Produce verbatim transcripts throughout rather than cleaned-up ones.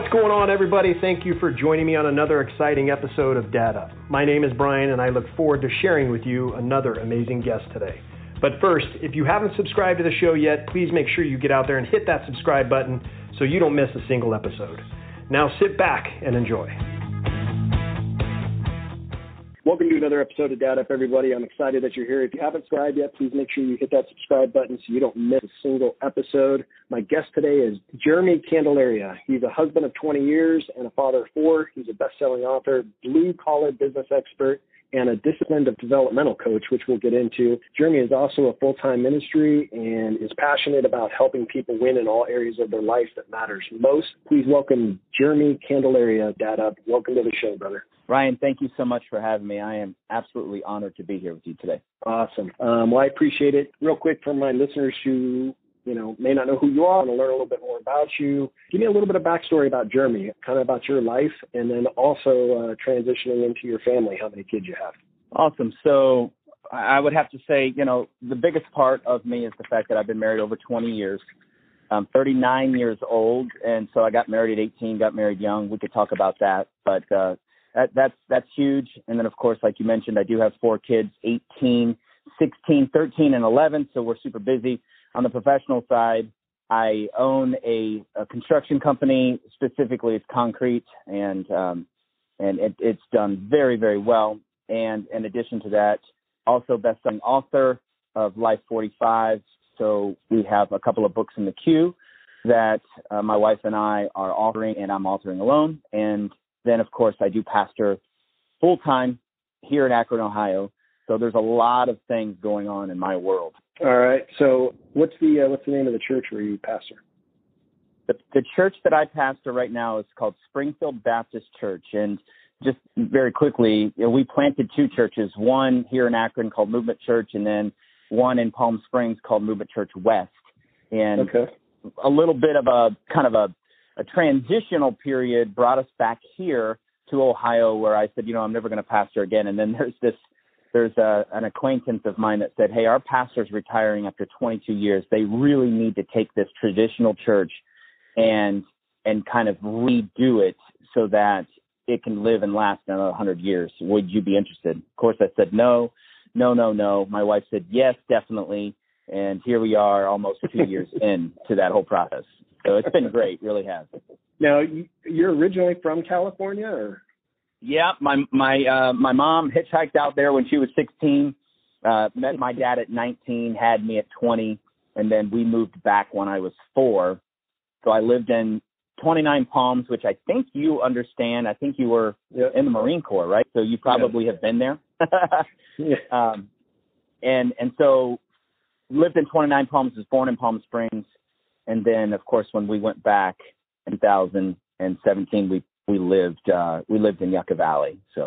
What's going on, everybody? Thank you for joining me on another exciting episode of Data Up. My name is Brian, and I look forward to sharing with you another amazing guest today. But first, if you haven't subscribed to the show yet, please make sure you get out there and hit that subscribe button so you don't miss a single episode. Now sit back and enjoy. Welcome to another episode of Data Up, everybody. I'm excited that you're here. If you haven't subscribed yet, please make sure you hit that subscribe button so you don't miss a single episode. My guest today is Jeremy Candelaria. He's a husband of twenty years and a father of four. He's a best-selling author, blue-collar business expert, and a disciplined developmental coach, which we'll get into. Jeremy is also a full-time ministry and is passionate about helping people win in all areas of their life that matters most. Please welcome Jeremy Candelaria, Dad Up. Welcome to the show, brother. Ryan, thank you so much for having me. I am absolutely honored to be here with you today. Awesome. Um, well, I appreciate it. Real quick for my listeners who you know, may not know who you are and learn a little bit more about you. Give me a little bit of backstory about Jeremy, kind of about your life, and then also uh, transitioning into your family, how many kids you have. Awesome. So I would have to say, you know, the biggest part of me is the fact that I've been married over twenty years. I'm thirty-nine years old, and so I got married at eighteen, got married young. We could talk about that, but uh, that, that's that's huge. And then, of course, like you mentioned, I do have four kids, eighteen, sixteen, thirteen, and eleven, so we're super busy. On the professional side, I own a, a construction company. Specifically, it's concrete, and um, and it, it's done very, very well. And in addition to that, also best-selling author of Life forty-five. So we have a couple of books in the queue that uh, my wife and I are authoring, and I'm authoring alone. And then, of course, I do pastor full-time here in Akron, Ohio. So there's a lot of things going on in my world. All right. So what's the uh, what's the name of the church where you pastor? The, the church that I pastor right now is called Springfield Baptist Church. And just very quickly, you know, we planted two churches, one here in Akron called Movement Church, and then one in Palm Springs called Movement Church West. And okay. a little bit of a kind of a, a transitional period brought us back here to Ohio, where I said, you know, I'm never going to pastor again. And then there's this There's a, an acquaintance of mine that said, hey, our pastor's retiring after twenty-two years. They really need to take this traditional church and and kind of redo it so that it can live and last another one hundred years. Would you be interested? Of course, I said, no, no, no, no. My wife said, yes, definitely. And here we are almost two years in to that whole process. So it's been great. It really has. Now, you're originally from California, or? Yeah, my my uh, my mom hitchhiked out there when she was sixteen, uh, met my dad at nineteen, had me at twenty, and then we moved back when I was four. So I lived in twenty-nine Palms, which I think you understand. I think you were yep. in the Marine Corps, right? So you probably yep. have been there. yeah. um, and, and so lived in twenty-nine Palms, was born in Palm Springs. And then, of course, when we went back in two thousand seventeen, we We lived uh, we lived in Yucca Valley. So,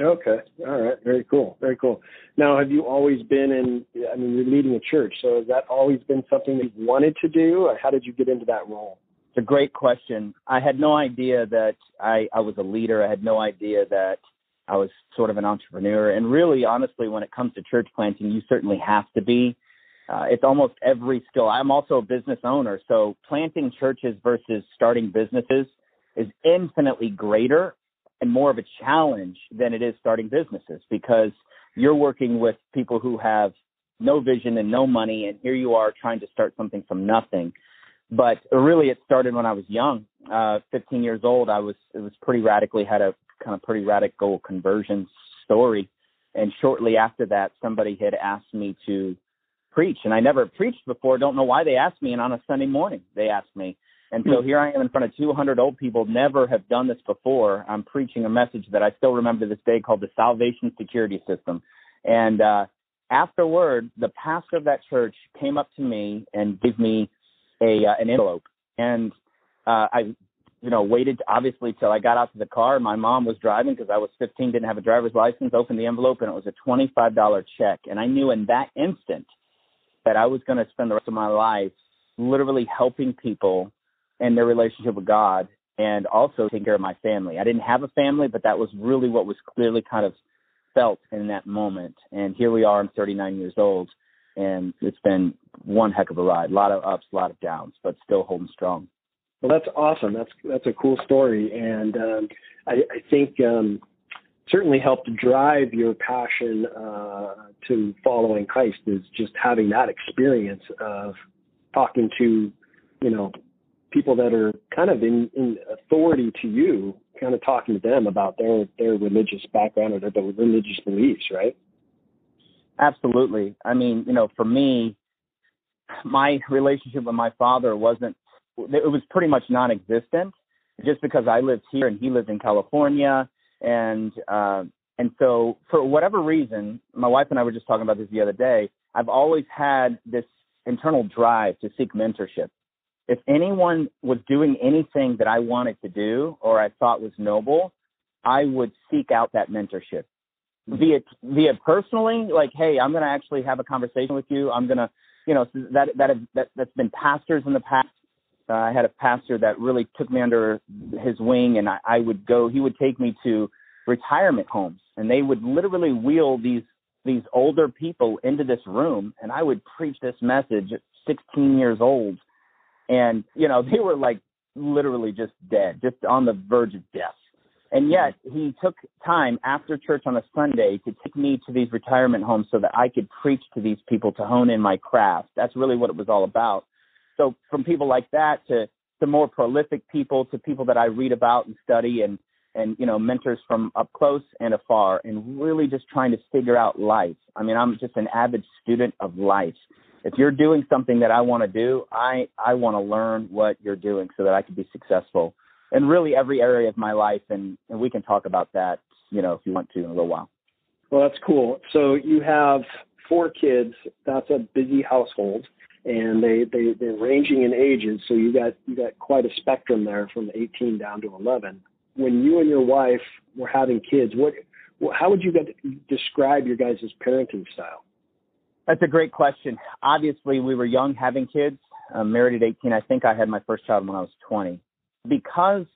okay, all right, very cool, very cool. Now, have you always been in? I mean, you're leading a church, so has that always been something you wanted to do, or how did you get into that role? It's a great question. I had no idea that I, I was a leader. I had no idea that I was sort of an entrepreneur. And really, honestly, when it comes to church planting, you certainly have to be. Uh, it's almost every skill. I'm also a business owner, so planting churches versus starting businesses is infinitely greater and more of a challenge than it is starting businesses, because you're working with people who have no vision and no money, and here you are trying to start something from nothing. But really, it started when I was young, uh, fifteen years old. I was it was pretty radically had a kind of pretty radical conversion story, and shortly after that, somebody had asked me to preach, and I never preached before. Don't know why they asked me, and on a Sunday morning, they asked me. And so here I am in front of two hundred old people, never have done this before. I'm preaching a message that I still remember to this day called the Salvation Security System. And uh, afterward, the pastor of that church came up to me and gave me a uh, an envelope. And uh, I, you know, waited obviously till I got out to the car. My mom was driving because I was fifteen, didn't have a driver's license, opened the envelope, and it was a twenty-five dollar check. And I knew in that instant that I was going to spend the rest of my life literally helping people and their relationship with God, and also taking care of my family. I didn't have a family, but that was really what was clearly kind of felt in that moment. And here we are, I'm thirty-nine years old, and it's been one heck of a ride. A lot of ups, a lot of downs, but still holding strong. Well, that's awesome. That's that's a cool story, and um, I, I think um, certainly helped drive your passion uh, to following Christ is just having that experience of talking to, you know, people that are kind of in, in authority to you, kind of talking to them about their, their religious background or their, their religious beliefs, right? Absolutely. I mean, you know, for me, my relationship with my father wasn't, it was pretty much non-existent just because I lived here and he lived in California. And, uh, and so for whatever reason, my wife and I were just talking about this the other day, I've always had this internal drive to seek mentorship. If anyone was doing anything that I wanted to do or I thought was noble, I would seek out that mentorship. Via, via personally, like, hey, I'm going to actually have a conversation with you. I'm going to, you know, that, that, that, that's been pastors in the past. Uh, I had a pastor that really took me under his wing, and I, I would go, he would take me to retirement homes, and they would literally wheel these, these older people into this room, and I would preach this message at sixteen years old. And, you know, they were like literally just dead, just on the verge of death. And yet he took time after church on a Sunday to take me to these retirement homes so that I could preach to these people to hone in my craft. That's really what it was all about. So from people like that to, to more prolific people, to people that I read about and study and, and, you know, mentors from up close and afar, and really just trying to figure out life. I mean, I'm just an avid student of life. If you're doing something that I want to do, I, I want to learn what you're doing so that I can be successful in really every area of my life. And, and we can talk about that, you know, if you want to in a little while. Well, that's cool. So you have four kids. That's a busy household, and they, they, they're ranging in ages. So you got, you got quite a spectrum there from eighteen down to eleven. When you and your wife were having kids, what, how would you describe your guys' parenting style? That's a great question. Obviously, we were young, having kids, I'm married at eighteen. I think I had my first child when I was twenty. Because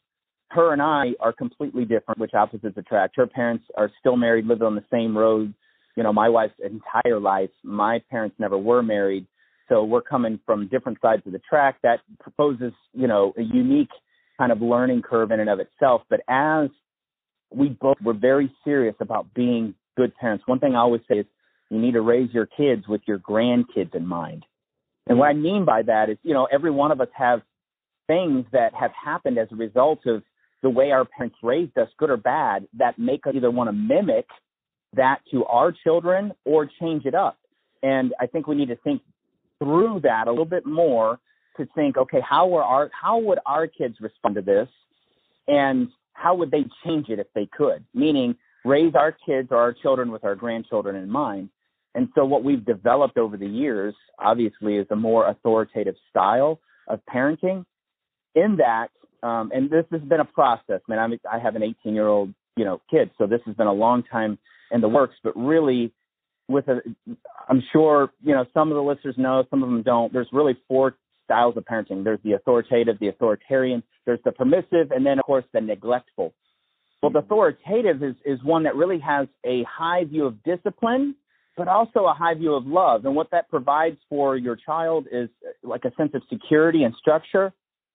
her and I are completely different, which opposites attract. Her parents are still married, living on the same road. You know, my wife's entire life, my parents never were married. So we're coming from different sides of the track. That proposes, you know, a unique kind of learning curve in and of itself. But as we both were very serious about being good parents, one thing I always say is, you need to raise your kids with your grandkids in mind. And what I mean by that is, you know, every one of us have things that have happened as a result of the way our parents raised us, good or bad, that make us either want to mimic that to our children or change it up. And I think we need to think through that a little bit more to think, okay, how were our, how would our kids respond to this? And how would they change it if they could? Meaning, raise our kids or our children with our grandchildren in mind. And so what we've developed over the years, obviously, is a more authoritative style of parenting in that, um, and this has been a process. Man, I'm, I have an eighteen-year-old, you know, kid, so this has been a long time in the works, but really with a, I'm sure, you know, some of the listeners know, some of them don't. There's really four styles of parenting. There's the authoritative, the authoritarian, there's the permissive, and then, of course, the neglectful. Well, the authoritative is, is one that really has a high view of discipline, but also a high view of love. And what that provides for your child is like a sense of security and structure,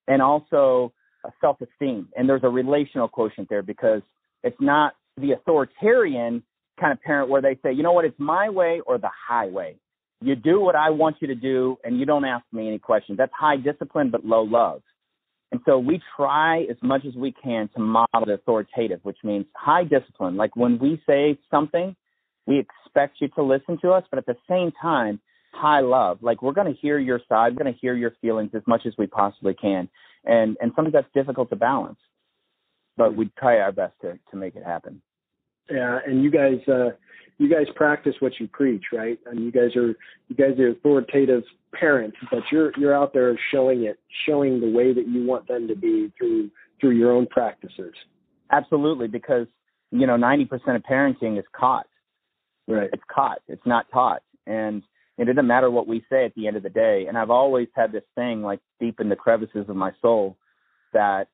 and also a self-esteem. And there's a relational quotient there, because it's not the authoritarian kind of parent where they say, you know what, it's my way or the highway. You do what I want you to do, and you don't ask me any questions. That's high discipline, but low love. And so we try as much as we can to model the authoritative, which means high discipline. Like when we say something, we expect you to listen to us, but at the same time, high love. Like we're going to hear your side, we're going to hear your feelings as much as we possibly can. And and sometimes that's difficult to balance, but we try our best to, to make it happen. Yeah, and you guys, uh, you guys practice what you preach, right? And you guys are you guys are authoritative parents, but you're you're out there showing it, showing the way that you want them to be through through your own practices. Absolutely, because you know ninety percent of parenting is caught. Right, it's caught. It's not taught, and it doesn't matter what we say at the end of the day. And I've always had this thing, like deep in the crevices of my soul, that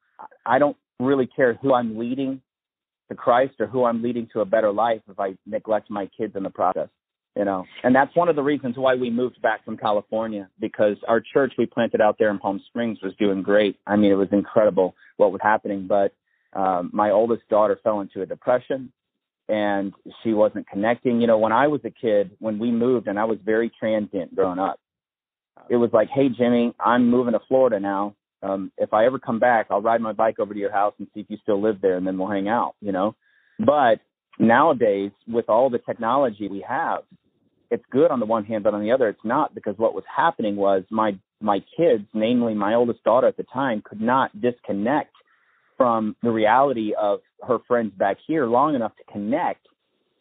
I don't really care who I'm leading to Christ or who I'm leading to a better life if I neglect my kids in the process. you know. And that's one of the reasons why we moved back from California, because our church we planted out there in Palm Springs was doing great. I mean, it was incredible what was happening. But um, my oldest daughter fell into a depression, and she wasn't connecting. You know, when I was a kid, when we moved, and I was very transient growing up, it was like, hey, Jimmy, I'm moving to Florida now. Um, if I ever come back, I'll ride my bike over to your house and see if you still live there, and then we'll hang out, you know. But nowadays, with all the technology we have, it's good on the one hand, but on the other, it's not, because what was happening was my my kids, namely my oldest daughter at the time, could not disconnect from the reality of her friends back here long enough to connect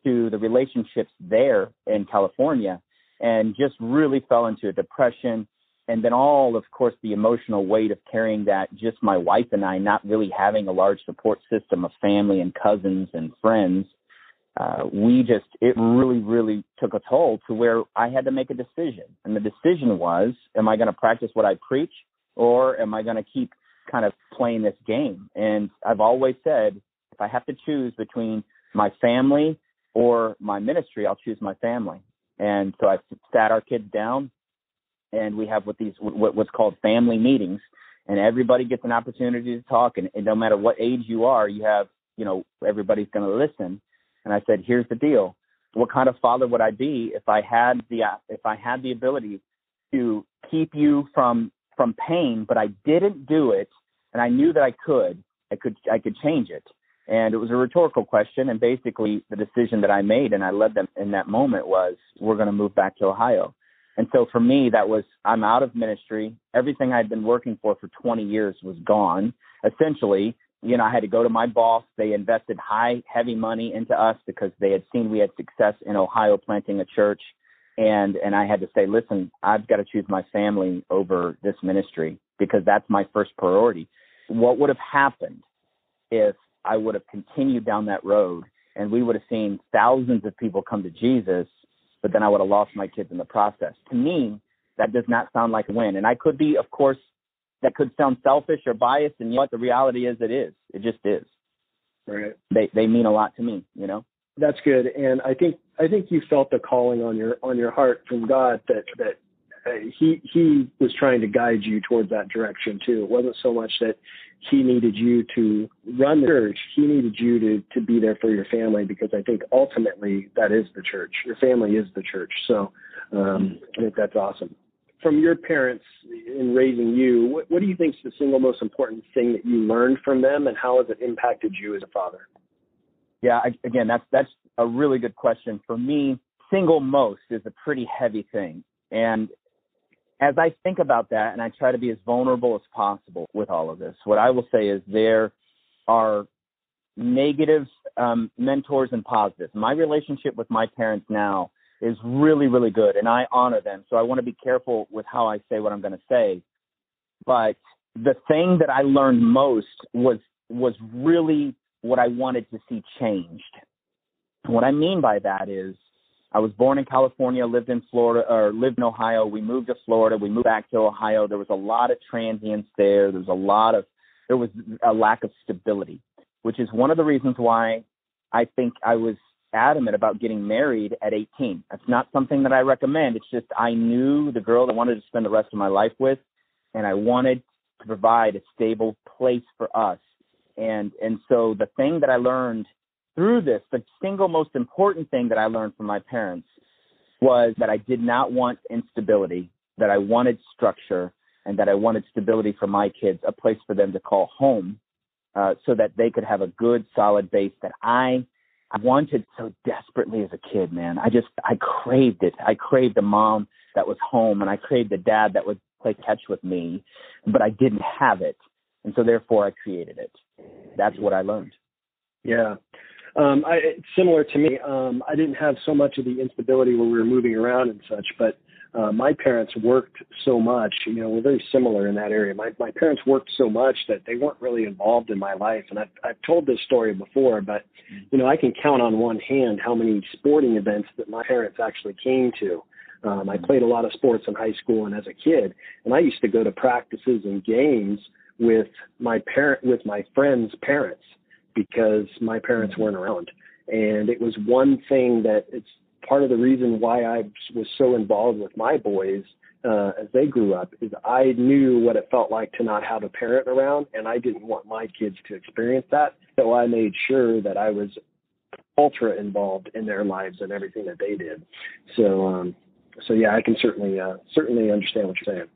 to the relationships there in California, and just really fell into a depression. And then all, of course, the emotional weight of carrying that, just my wife and I not really having a large support system of family and cousins and friends. Uh, we just, it really, really took a toll to where I had to make a decision. And the decision was, am I going to practice what I preach, or am I going to keep kind of playing this game? And I've always said, if I have to choose between my family or my ministry, I'll choose my family. And so I sat our kids down, and we have what these what, what's called family meetings, and everybody gets an opportunity to talk. And, and no matter what age you are, you have, you know, everybody's going to listen. And I said, here's the deal. What kind of father would I be if I had the if I had the ability to keep you from from pain, but I didn't do it, and I knew that I could, I could, I could change it. And it was a rhetorical question. And basically the decision that I made, and I led them in that moment, was we're going to move back to Ohio. And so for me, that was, I'm out of ministry. Everything I'd been working for for twenty years was gone. Essentially, you know, I had to go to my boss. They invested high, heavy money into us because they had seen we had success in Ohio planting a church. And and I had to say, listen, I've got to choose my family over this ministry, because that's my first priority. What would have happened if I would have continued down that road and we would have seen thousands of people come to Jesus, but then I would have lost my kids in the process? To me, that does not sound like a win. And I could be, of course, that could sound selfish or biased, and yet the reality is it is. It just is. Right. They they mean a lot to me, you know? That's good. And I think I think you felt the calling on your on your heart from God that, that uh, he, he was trying to guide you towards that direction too. It wasn't so much that he needed you to run the church. He needed you to, to be there for your family, because I think ultimately that is the church. Your family is the church. So um, I think that's awesome. From your parents in raising you, what, what do you think is the single most important thing that you learned from them, and how has it impacted you as a father? Yeah, I, again, that's that's a really good question. For me, single most is a pretty heavy thing. And as I think about that, and I try to be as vulnerable as possible with all of this, what I will say is there are negative um, mentors and positives. My relationship with my parents now is really, really good, and I honor them. So I want to be careful with how I say what I'm going to say. But the thing that I learned most was was really what I wanted to see changed. What I mean by that is I was born in California, lived in Florida, or lived in Ohio. We moved to Florida. We moved back to Ohio. There was a lot of transience there. There was a lot of, there was a lack of stability, which is one of the reasons why I think I was adamant about getting married at eighteen. That's not something that I recommend. It's just, I knew the girl that I wanted to spend the rest of my life with, and I wanted to provide a stable place for us. And and so the thing that I learned through this, the single most important thing that I learned from my parents, was that I did not want instability, that I wanted structure, and that I wanted stability for my kids, a place for them to call home, uh, so that they could have a good, solid base that I wanted so desperately as a kid, man. I just, I craved it. I craved a mom that was home, and I craved a dad that would play catch with me, but I didn't have it. And so therefore I created it. That's what I learned. Yeah. Um, I, similar to me, um, I didn't have so much of the instability when we were moving around and such, but uh, my parents worked so much, you know, we're very similar in that area. My, my parents worked so much that they weren't really involved in my life. And I've, I've told this story before, but, you know, I can count on one hand how many sporting events that my parents actually came to. Um, I played a lot of sports in high school and as a kid, and I used to go to practices and games with my parent, with my friends' parents, because my parents weren't around. And it was one thing that, it's part of the reason why I was so involved with my boys uh, as they grew up is I knew what it felt like to not have a parent around, and I didn't want my kids to experience that. So I made sure that I was ultra involved in their lives and everything that they did. So, um, so yeah, I can certainly, uh, certainly understand what you're saying.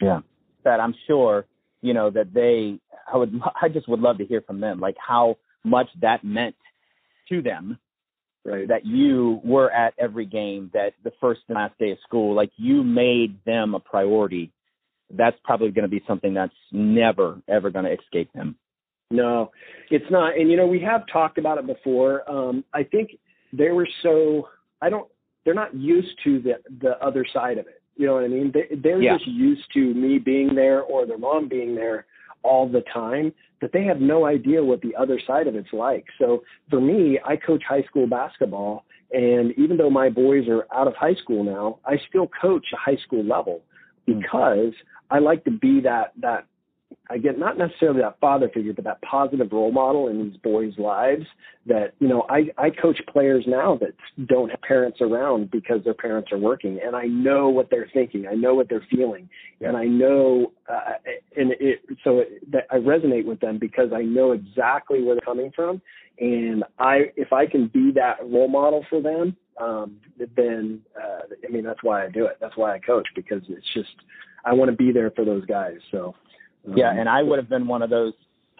Yeah. That I'm sure, you know, that they, I would, I just would love to hear from them, like how much that meant to them, right? That you were at every game, that the first and last day of school, like you made them a priority. That's probably going to be something that's never, ever going to escape them. No, it's not. And, you know, we have talked about it before. Um, I think they were so, I don't, they're not used to the, the other side of it. You know what I mean? They, they're yeah. just used to me being there or their mom being there all the time, that they have no idea what the other side of it's like. So for me, I coach high school basketball. And even though my boys are out of high school now, I still coach a high school level because mm-hmm. I like to be that, that, again, not necessarily that father figure, but that positive role model in these boys' lives that, you know, I, I coach players now that don't have parents around because their parents are working, and I know what they're thinking. I know what they're feeling. Yeah. And I know, uh, and it, so it, that I resonate with them because I know exactly where they're coming from. And I, if I can be that role model for them, um, then, uh, I mean, that's why I do it. That's why I coach, because it's just, I want to be there for those guys. So, yeah, and I would have been one of those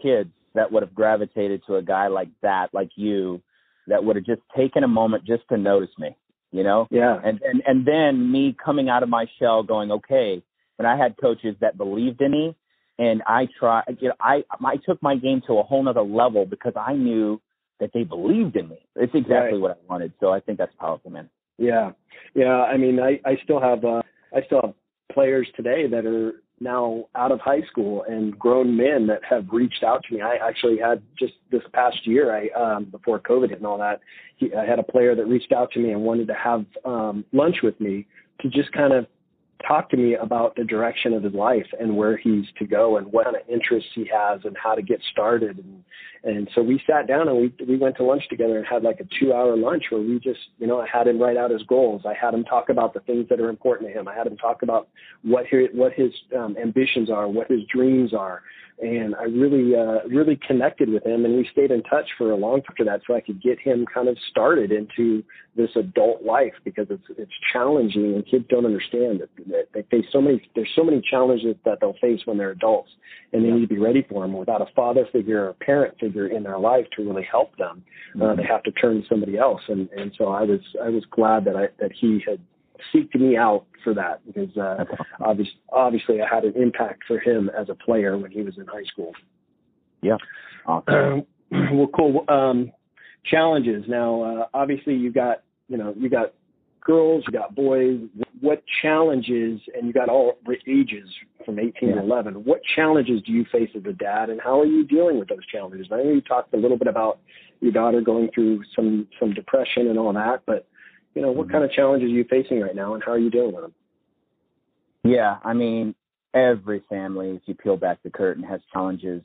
kids that would have gravitated to a guy like that, like you, that would have just taken a moment just to notice me, you know? Yeah. And, and, and then me coming out of my shell going, okay, when I had coaches that believed in me, and I try, you know, I, I took my game to a whole nother level because I knew that they believed in me. It's exactly right. What I wanted. So I think that's powerful, man. Yeah. Yeah. I mean, I, I still have, uh, I still have players today that are now out of high school and grown men that have reached out to me. I actually had just this past year, I, um, before COVID and all that, he, I had a player that reached out to me and wanted to have um, lunch with me to just kind of talk to me about the direction of his life and where he's to go and what kind of interests he has and how to get started. And, and so we sat down and we, we went to lunch together and had like a two hour lunch where we just, you know, I had him write out his goals. I had him talk about the things that are important to him. I had him talk about what his, what his um, ambitions are, what his dreams are. And I really, uh, really connected with him, and we stayed in touch for a long time after that, so I could get him kind of started into this adult life, because it's it's challenging, and kids don't understand that, that they face so many. There's so many challenges that they'll face when they're adults, and they need to be ready for them. Without a father figure or a parent figure in their life to really help them, mm-hmm. uh, they have to turn to somebody else. And, and so I was I was glad that I that he had seeked me out for that, because uh, obviously, obviously I had an impact for him as a player when he was in high school. Yeah. Awesome. Um, well, cool. Um, challenges. Now, uh, obviously you got, you know, you got girls, you got boys, what challenges, and you got all ages from eighteen yeah. to eleven, what challenges do you face as a dad, and how are you dealing with those challenges? I know you talked a little bit about your daughter going through some, some depression and all that, but you know, what kind of challenges are you facing right now, and how are you dealing with them? Yeah, I mean, every family, if you peel back the curtain, has challenges.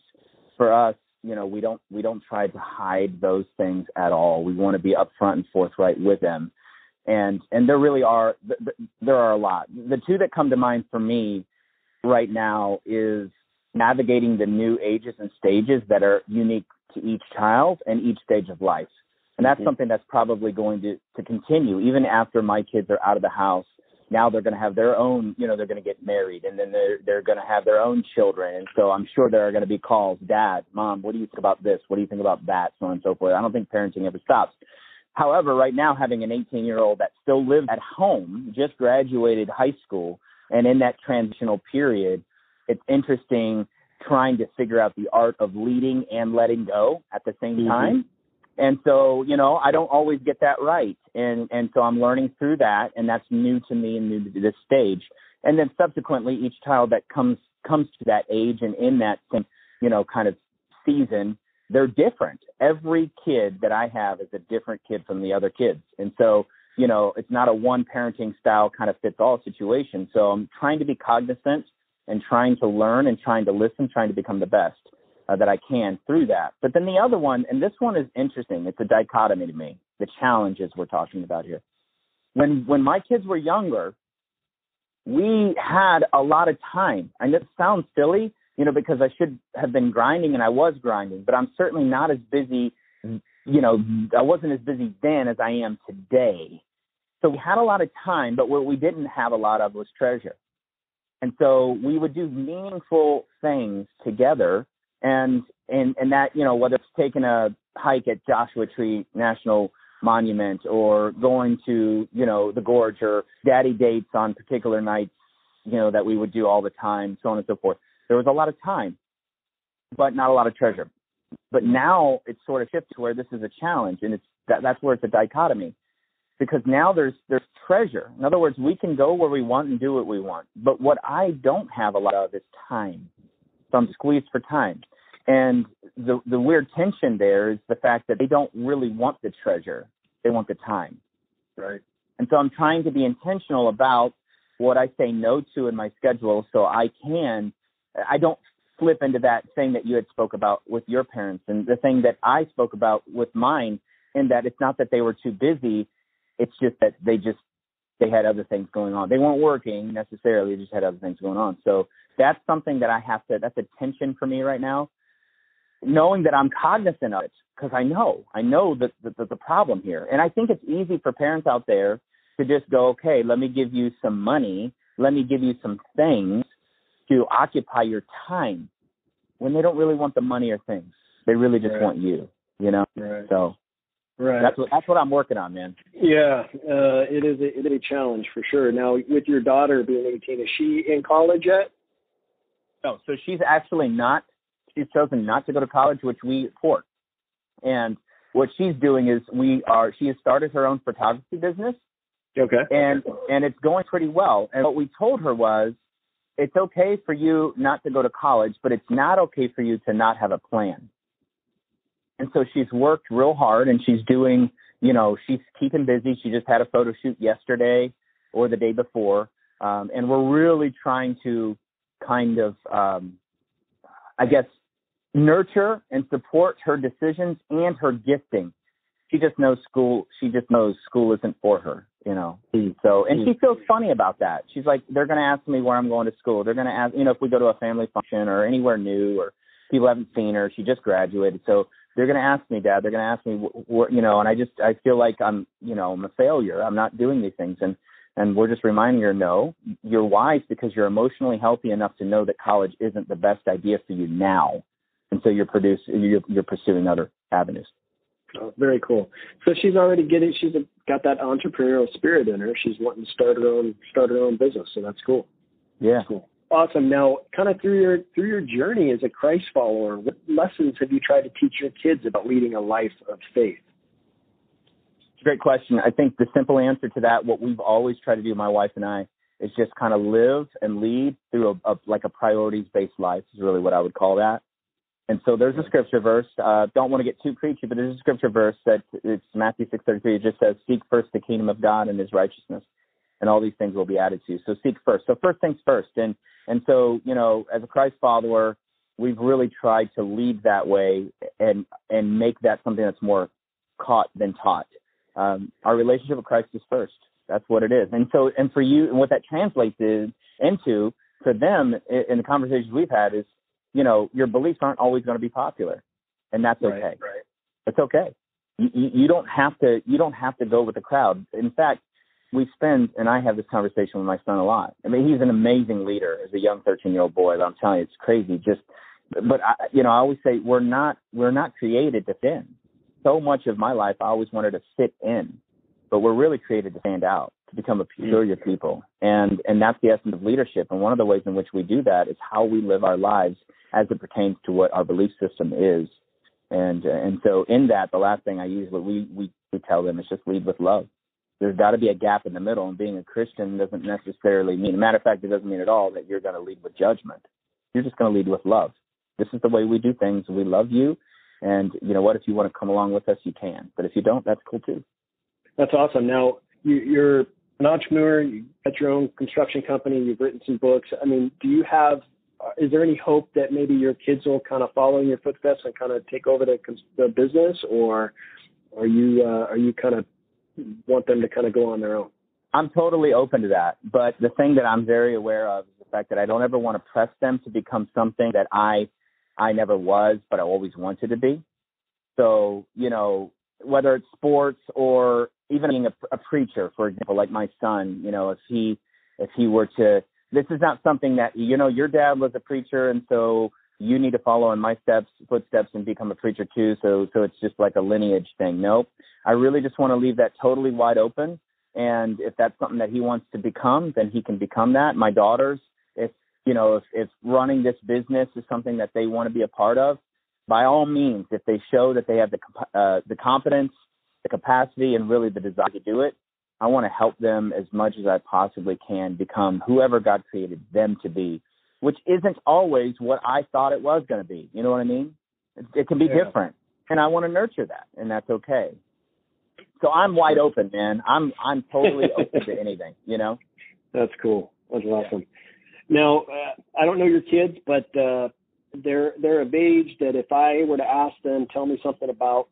For us, you know, we don't we don't try to hide those things at all. We want to be upfront and forthright with them, and and there really are there are a lot. The two that come to mind for me right now is navigating the new ages and stages that are unique to each child and each stage of life. And that's something that's probably going to, to continue even after my kids are out of the house. Now they're going to have their own, you know, they're going to get married, and then they're, they're going to have their own children. And so I'm sure there are going to be calls, Dad, Mom, what do you think about this? What do you think about that? So on and so forth. I don't think parenting ever stops. However, right now, having an eighteen-year-old that still lives at home, just graduated high school, and in that transitional period, it's interesting trying to figure out the art of leading and letting go at the same mm-hmm. time. And so, you know, I don't always get that right. And and so I'm learning through that, and that's new to me and new to this stage. And then subsequently, each child that comes comes to that age and in that same, you know, kind of season, they're different. Every kid that I have is a different kid from the other kids. And so, you know, it's not a one parenting style kind of fits all situation. So I'm trying to be cognizant and trying to learn and trying to listen, trying to become the best Uh, that I can through that. But then the other one, and this one is interesting. It's a dichotomy to me, the challenges we're talking about here. when when my kids were younger, we had a lot of time. And it sounds silly, you know, because I should have been grinding, and I was grinding, but I'm certainly not as busy, you know, I wasn't as busy then as I am today. So we had a lot of time, but what we didn't have a lot of was treasure. And so we would do meaningful things together. And, and, and that, you know, whether it's taking a hike at Joshua Tree National Monument or going to, you know, the gorge, or daddy dates on particular nights, you know, that we would do all the time, so on and so forth. There was a lot of time, but not a lot of treasure. But now it's sort of shifted to where this is a challenge, and it's that, that's where it's a dichotomy, because now there's there's treasure. In other words, we can go where we want and do what we want. But what I don't have a lot of is time. So I'm squeezed for time. And the the weird tension there is the fact that they don't really want the treasure. They want the time. Right. And so I'm trying to be intentional about what I say no to in my schedule, so I can, I don't flip into that thing that you had spoke about with your parents, and the thing that I spoke about with mine, in that it's not that they were too busy. It's just that they just, they had other things going on. They weren't working necessarily, they just had other things going on. So that's something that I have to, that's a tension for me right now, knowing that I'm cognizant of it, because I know, I know that the, the, the problem here. And I think it's easy for parents out there to just go, okay, let me give you some money, let me give you some things to occupy your time, when they don't really want the money or things. They really just right. want you, you know? Right. So. Right. That's what, that's what I'm working on, man. Yeah, uh, it is a, it is a challenge for sure. Now, with your daughter being eighteen, is she in college yet? No, so she's actually not. She's chosen not to go to college, which we support. And what she's doing is we are. She has started her own photography business. Okay. And and it's going pretty well. And what we told her was, it's okay for you not to go to college, but it's not okay for you to not have a plan. And so she's worked real hard, and she's doing, you know, she's keeping busy. She just had a photo shoot yesterday or the day before. Um, and we're really trying to kind of, um, I guess, nurture and support her decisions and her gifting. She just knows school. She just knows school isn't for her, you know. So, and she feels funny about that. She's like, they're going to ask me where I'm going to school. They're going to ask, you know, if we go to a family function or anywhere new, or people haven't seen her. She just graduated. So they're going to ask me, Dad, they're going to ask me, wh- wh- you know, and I just, I feel like I'm, you know, I'm a failure. I'm not doing these things. And, and we're just reminding her, no, you're wise because you're emotionally healthy enough to know that college isn't the best idea for you now. And so you're produce, you're, you're pursuing other avenues. Oh, very cool. So she's already getting, she's got that entrepreneurial spirit in her. She's wanting to start her own, start her own business. So that's cool. Yeah. That's cool. Awesome. Now, kind of through your through your journey as a Christ follower, what lessons have you tried to teach your kids about leading a life of faith? It's a great question. I think the simple answer to that, what we've always tried to do, my wife and I, is just kind of live and lead through a, a like a priorities-based life is really what I would call that. And so there's a scripture verse. Uh, don't want to get too preachy, but there's a scripture verse that it's Matthew six thirty-three. It just says, "Seek first the kingdom of God and His righteousness, and all these things will be added to you." So seek first. So first things first. And and so, you know, as a Christ follower, we've really tried to lead that way and and make that something that's more caught than taught. Um, our relationship with Christ is first. That's what it is. And so, and for you, and what that translates is into, for them, in the conversations we've had is, you know, your beliefs aren't always going to be popular, and that's okay. Right, right. It's okay. You, you don't have to, you don't have to go with the crowd. In fact, we spend, and I have this conversation with my son a lot. I mean, he's an amazing leader as a young thirteen-year-old boy. But I'm telling you, it's crazy. Just, but I, you know, I always say we're not we're not created to fit in. So much of my life, I always wanted to fit in, but we're really created to stand out, to become a peculiar people, and and that's the essence of leadership. And one of the ways in which we do that is how we live our lives as it pertains to what our belief system is. And and so in that, the last thing I usually we we, we tell them is just lead with love. There's got to be a gap in the middle, and being a Christian doesn't necessarily mean, as a matter of fact, it doesn't mean at all that you're going to lead with judgment. You're just going to lead with love. This is the way we do things. We love you, and you know what? If you want to come along with us, you can. But if you don't, that's cool too. That's awesome. Now, you, you're an entrepreneur. You got your own construction company. You've written some books. I mean, do you have? Is there any hope that maybe your kids will kind of follow in your footsteps and kind of take over the, the business, or are you uh, are you kind of want them to kind of go on their own? I'm totally open to that. But the thing that I'm very aware of is the fact that I don't ever want to press them to become something that I I never was, but I always wanted to be. So, you know, whether it's sports or even being a, a preacher, for example, like my son, you know, if he if he were to, this is not something that, you know, your dad was a preacher, and so you need to follow in my steps, footsteps and become a preacher too. So, so it's just like a lineage thing. Nope. I really just want to leave that totally wide open. And if that's something that he wants to become, then he can become that. My daughters, if, you know, if, if running this business is something that they want to be a part of, by all means, if they show that they have the uh, the competence, the capacity, and really the desire to do it, I want to help them as much as I possibly can become whoever God created them to be, which isn't always what I thought it was going to be. You know what I mean? It, it can be yeah. different, and I want to nurture that, and that's okay. So I'm wide open, man. I'm I'm totally open to anything, you know? That's cool. That's awesome. Yeah. Now, uh, I don't know your kids, but uh, they're they're of age that if I were to ask them, tell me something about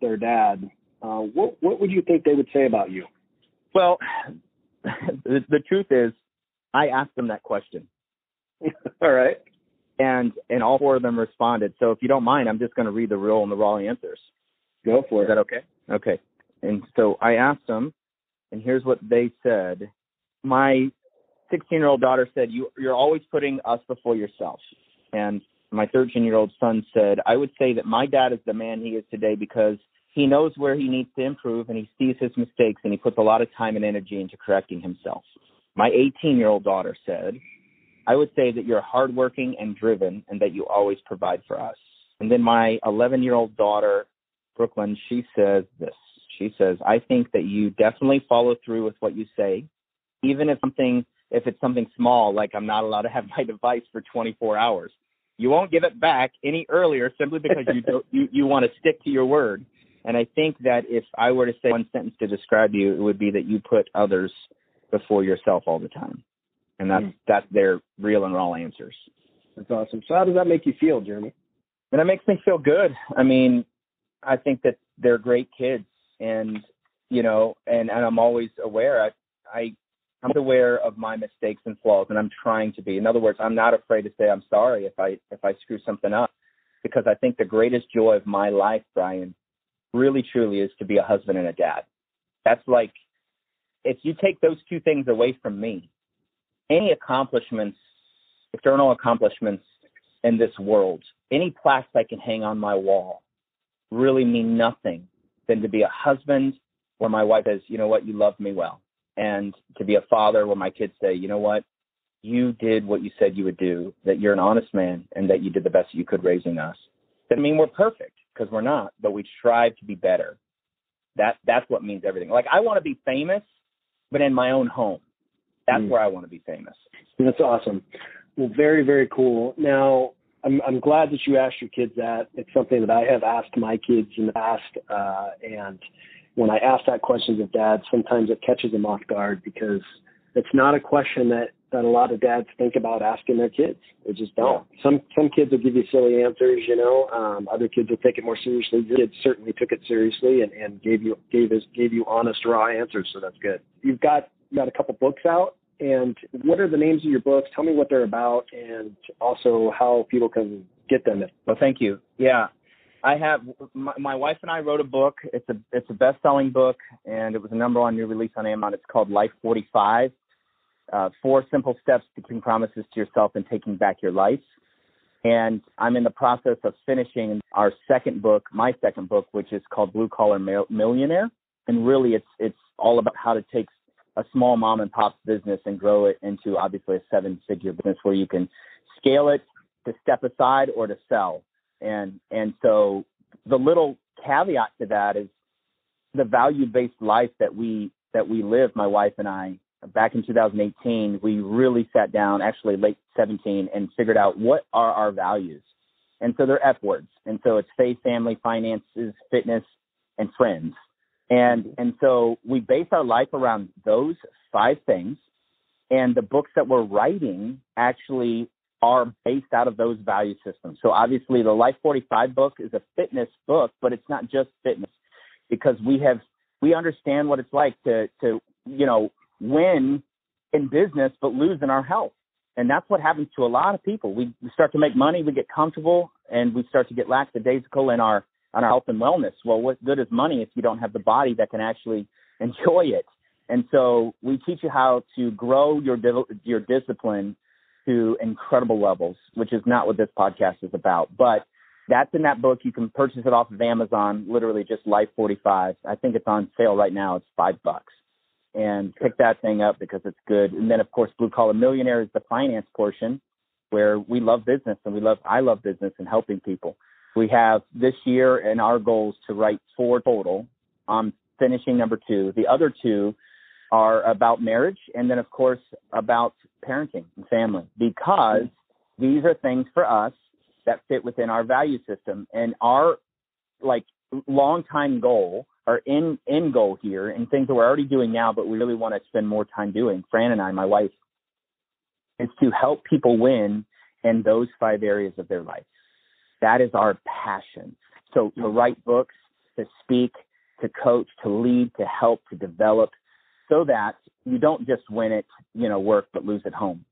their dad, uh, what what would you think they would say about you? Well, the, the truth is, I asked them that question. All right. And and all four of them responded. So if you don't mind, I'm just going to read the real and the raw answers. Go for it. Is that okay? Okay. And so I asked them, and here's what they said. My sixteen-year-old daughter said, you, you're always putting us before yourself. And my thirteen-year-old son said, I would say that my dad is the man he is today because he knows where he needs to improve, and he sees his mistakes, and he puts a lot of time and energy into correcting himself. My eighteen-year-old daughter said, I would say that you're hardworking and driven and that you always provide for us. And then my eleven-year-old daughter, Brooklyn, she says this. She says, I think that you definitely follow through with what you say, even if something, if it's something small, like I'm not allowed to have my device for twenty-four hours. You won't give it back any earlier simply because you, don't, you, you want to stick to your word. And I think that if I were to say one sentence to describe you, it would be that you put others before yourself all the time. And that's, that's their real and raw answers. That's awesome. So how does that make you feel, Jeremy? And it makes me feel good. I mean, I think that they're great kids and, you know, and, and I'm always aware. I, I, I'm aware of my mistakes and flaws, and I'm trying to be. In other words, I'm not afraid to say I'm sorry if I, if I screw something up, because I think the greatest joy of my life, Brian, really truly is to be a husband and a dad. That's like, if you take those two things away from me, any accomplishments, external accomplishments in this world, any plaques I can hang on my wall really mean nothing than to be a husband where my wife says, you know what, you loved me well. And to be a father where my kids say, you know what, you did what you said you would do, that you're an honest man and that you did the best you could raising us. Doesn't mean we're perfect, because we're not, but we strive to be better. That That's what means everything. Like, I want to be famous, but in my own home. That's where I want to be famous. That's awesome. Well, very, very cool. Now, I'm, I'm glad that you asked your kids that. It's something that I have asked my kids in the past. Uh, and when I ask that question of dads, sometimes it catches them off guard, because it's not a question that, that a lot of dads think about asking their kids. They just don't. Yeah. Some some kids will give you silly answers, you know. Um, other kids will take it more seriously. Your kids certainly took it seriously and, and gave you gave us, gave you honest, raw answers, so that's good. You've got, you got a couple books out. And what are the names of your books? Tell me what they're about, and also how people can get them. Well, thank you. Yeah, I have my, my wife and I wrote a book. It's a it's a best-selling book, and it was a number one new release on Amazon. It's called Life forty-five: uh, Four Simple Steps to Keeping Promises to Yourself and Taking Back Your Life. And I'm in the process of finishing our second book, my second book, which is called Blue Collar Millionaire. And really, it's it's all about how to take a small mom and pop's business and grow it into obviously a seven figure business where you can scale it to step aside or to sell. And, and so the little caveat to that is the value-based life that we, that we live. My wife and I, back in two thousand eighteen, we really sat down, actually late seventeen, and figured out what are our values. And so they're F words. And so it's faith, family, finances, fitness, and friends. And and so we base our life around those five things, and the books that we're writing actually are based out of those value systems. So obviously the Life forty-five book is a fitness book, but it's not just fitness, because we have we understand what it's like to to you know win in business, but lose in our health. And that's what happens to a lot of people. We start to make money, we get comfortable, and we start to get lackadaisical in our on our health and wellness. Well, what good is money if you don't have the body that can actually enjoy it? And so we teach you how to grow your your discipline to incredible levels, which is not what this podcast is about. But that's in that book. You can purchase it off of Amazon, literally just Life forty-five. I think it's on sale right now. It's five bucks. And pick that thing up because it's good. And then, of course, Blue Collar Millionaire is the finance portion where we love business and we love I love business and helping people. We have this year and our goals to write four total. I'm finishing number two. The other two are about marriage and then, of course, about parenting and family, because these are things for us that fit within our value system. And our like long-time goal Our end, end goal here and things that we're already doing now, but we really want to spend more time doing, Fran and I, my wife, is to help people win in those five areas of their life. That is our passion. So to write books, to speak, to coach, to lead, to help, to develop, so that you don't just win at, you know, work, but lose at home.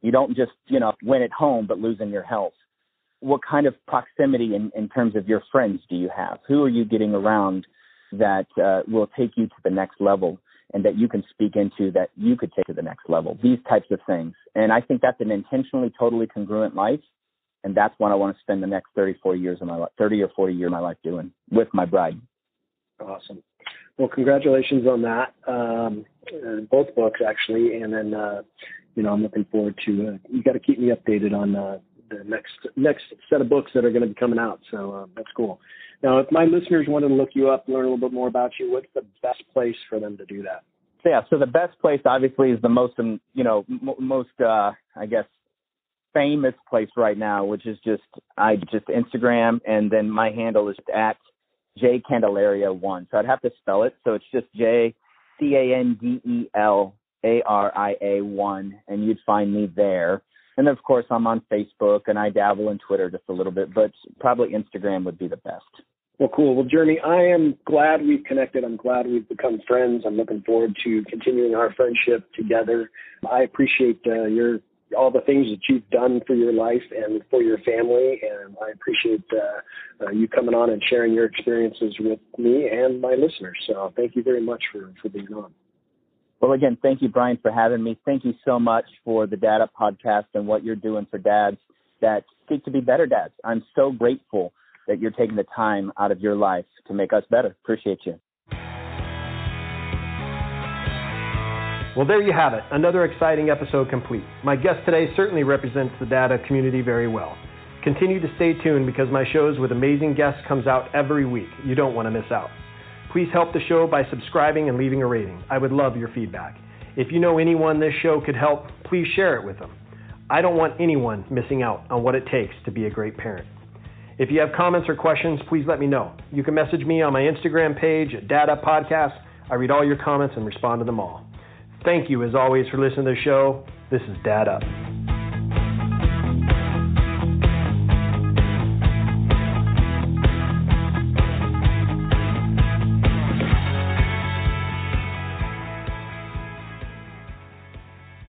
You don't just, you know, win at home, but lose in your health. What kind of proximity in, in terms of your friends do you have? Who are you getting around that uh, will take you to the next level and that you can speak into that you could take to the next level, these types of things. And I think that's an intentionally, totally congruent life. And that's what I want to spend the next thirty, forty years of my life, thirty or forty years of my life doing with my bride. Awesome. Well, congratulations on that. Um, both books actually. And then, uh, you know, I'm looking forward to, uh, you got to keep me updated on uh, the next, next set of books that are going to be coming out. So uh, that's cool. Now, if my listeners wanted to look you up, learn a little bit more about you, what's the best place for them to do that? Yeah, so the best place, obviously, is the most, um, you know, m- most, uh, I guess, famous place right now, which is just I just Instagram, and then my handle is at J Candelaria one. So I'd have to spell it. So it's just J C A N D E L A R I A one, and you'd find me there. And then, of course, I'm on Facebook, and I dabble in Twitter just a little bit, but probably Instagram would be the best. Well, cool. Well, Jeremy, I am glad we've connected. I'm glad we've become friends. I'm looking forward to continuing our friendship together. I appreciate uh, your all the things that you've done for your life and for your family, and I appreciate uh, uh, you coming on and sharing your experiences with me and my listeners. So thank you very much for, for being on. Well, again, thank you, Brian, for having me. Thank you so much for the Dad Up podcast and what you're doing for dads that seek to be better dads. I'm so grateful that you're taking the time out of your life to make us better. Appreciate you. Well, there you have it. Another exciting episode complete. My guest today certainly represents the Data community very well. Continue to stay tuned because my shows with amazing guests comes out every week. You don't want to miss out. Please help the show by subscribing and leaving a rating. I would love your feedback. If you know anyone this show could help, please share it with them. I don't want anyone missing out on what it takes to be a great parent. If you have comments or questions, please let me know. You can message me on my Instagram page at Data Podcast. I read all your comments and respond to them all. Thank you, as always, for listening to the show. This is Dad Up.